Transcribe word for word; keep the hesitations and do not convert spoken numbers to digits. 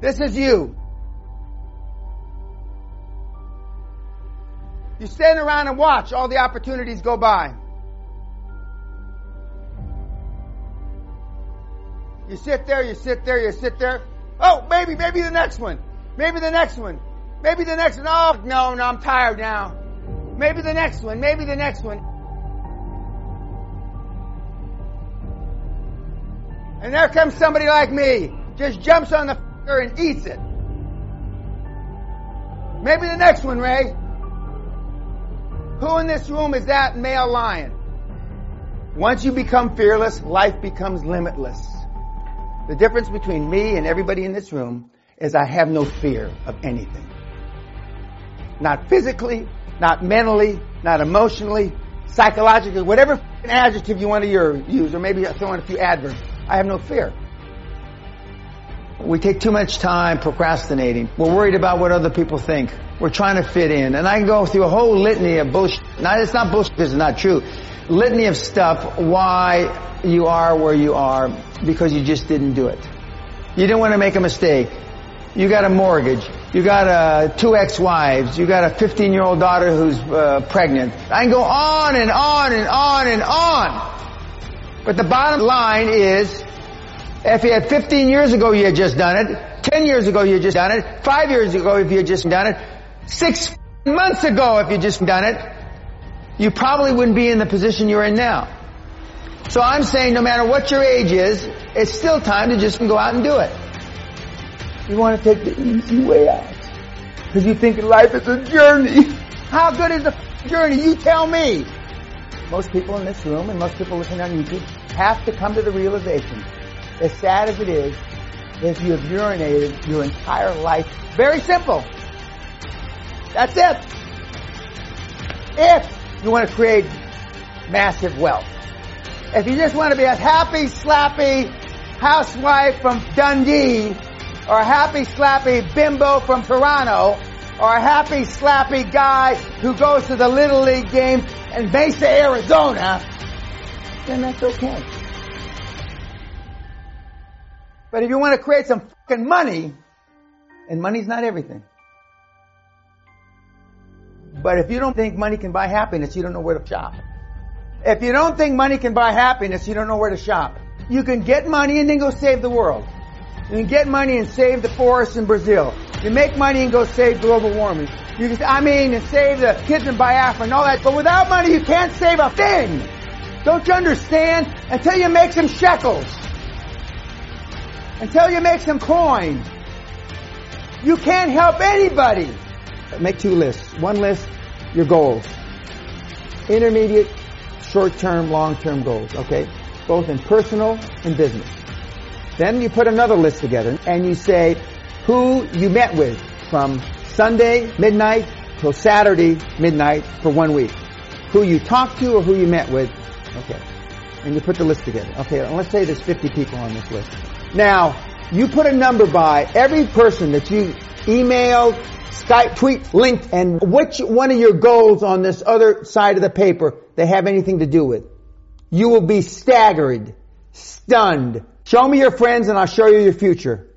This is you. You stand around and watch all the opportunities go by. You sit there, you sit there, you sit there. Oh, maybe, maybe the next one. Maybe the next one. Maybe the next one. Oh, no, no, I'm tired now. Maybe the next one. Maybe the next one. And there comes somebody like me, just jumps on the f***er and eats it. Maybe the next one, Ray. Who in this room is that male lion? Once you become fearless, life becomes limitless. The difference between me and everybody in this room is I have no fear of anything. Not physically, not mentally, not emotionally, psychologically, whatever adjective you want to use, or maybe throw in a few adverbs. I have no fear. We take too much time procrastinating. We're worried about what other people think. We're trying to fit in. And I can go through a whole litany of bullshit. Now, it's not bullshit because it's not true. Litany of stuff why you are where you are because you just didn't do it. You didn't want to make a mistake. You got a mortgage. You got uh, two ex-wives. You got a fifteen-year-old daughter who's uh, pregnant. I can go on and on and on and on. But the bottom line is, if you had fifteen years ago, you had just done it. ten years ago, you had just done it. Five years ago, if you had just done it. Six months ago, if you had just done it. You probably wouldn't be in the position you're in now. So I'm saying no matter what your age is, it's still time to just go out and do it. You want to take the easy way out. Because you think life is a journey. How good is the f- journey? You tell me. Most people in this room and most people listening on YouTube have to come to the realization, as sad as it is, if you have urinated your entire life. Very simple. That's it. If you want to create massive wealth. If you just want to be a happy, slappy housewife from Dundee, or a happy, slappy bimbo from Toronto, or a happy, slappy guy who goes to the Little League game in Mesa, Arizona, then that's okay. But if you want to create some fucking money, and money's not everything. But if you don't think money can buy happiness, you don't know where to shop. If you don't think money can buy happiness, you don't know where to shop. You can get money and then go save the world. You can get money and save the forests in Brazil. You make money and go save global warming. You can, I mean, and save the kids in Biafra and all that. But without money, you can't save a thing. Don't you understand? Until you make some shekels. Until you make some coin. You can't help anybody. Make two lists. One list, your goals. Intermediate, short-term, long-term goals, okay? Both in personal and business. Then you put another list together and you say who you met with from Sunday midnight till Saturday midnight for one week. Who you talked to or who you met with, okay? And you put the list together. Okay, and let's say there's fifty people on this list. Now, you put a number by every person that you emailed, Skype, tweet, LinkedIn, and which one of your goals on this other side of the paper they have anything to do with. You will be staggered, stunned. Show me your friends and I'll show you your future.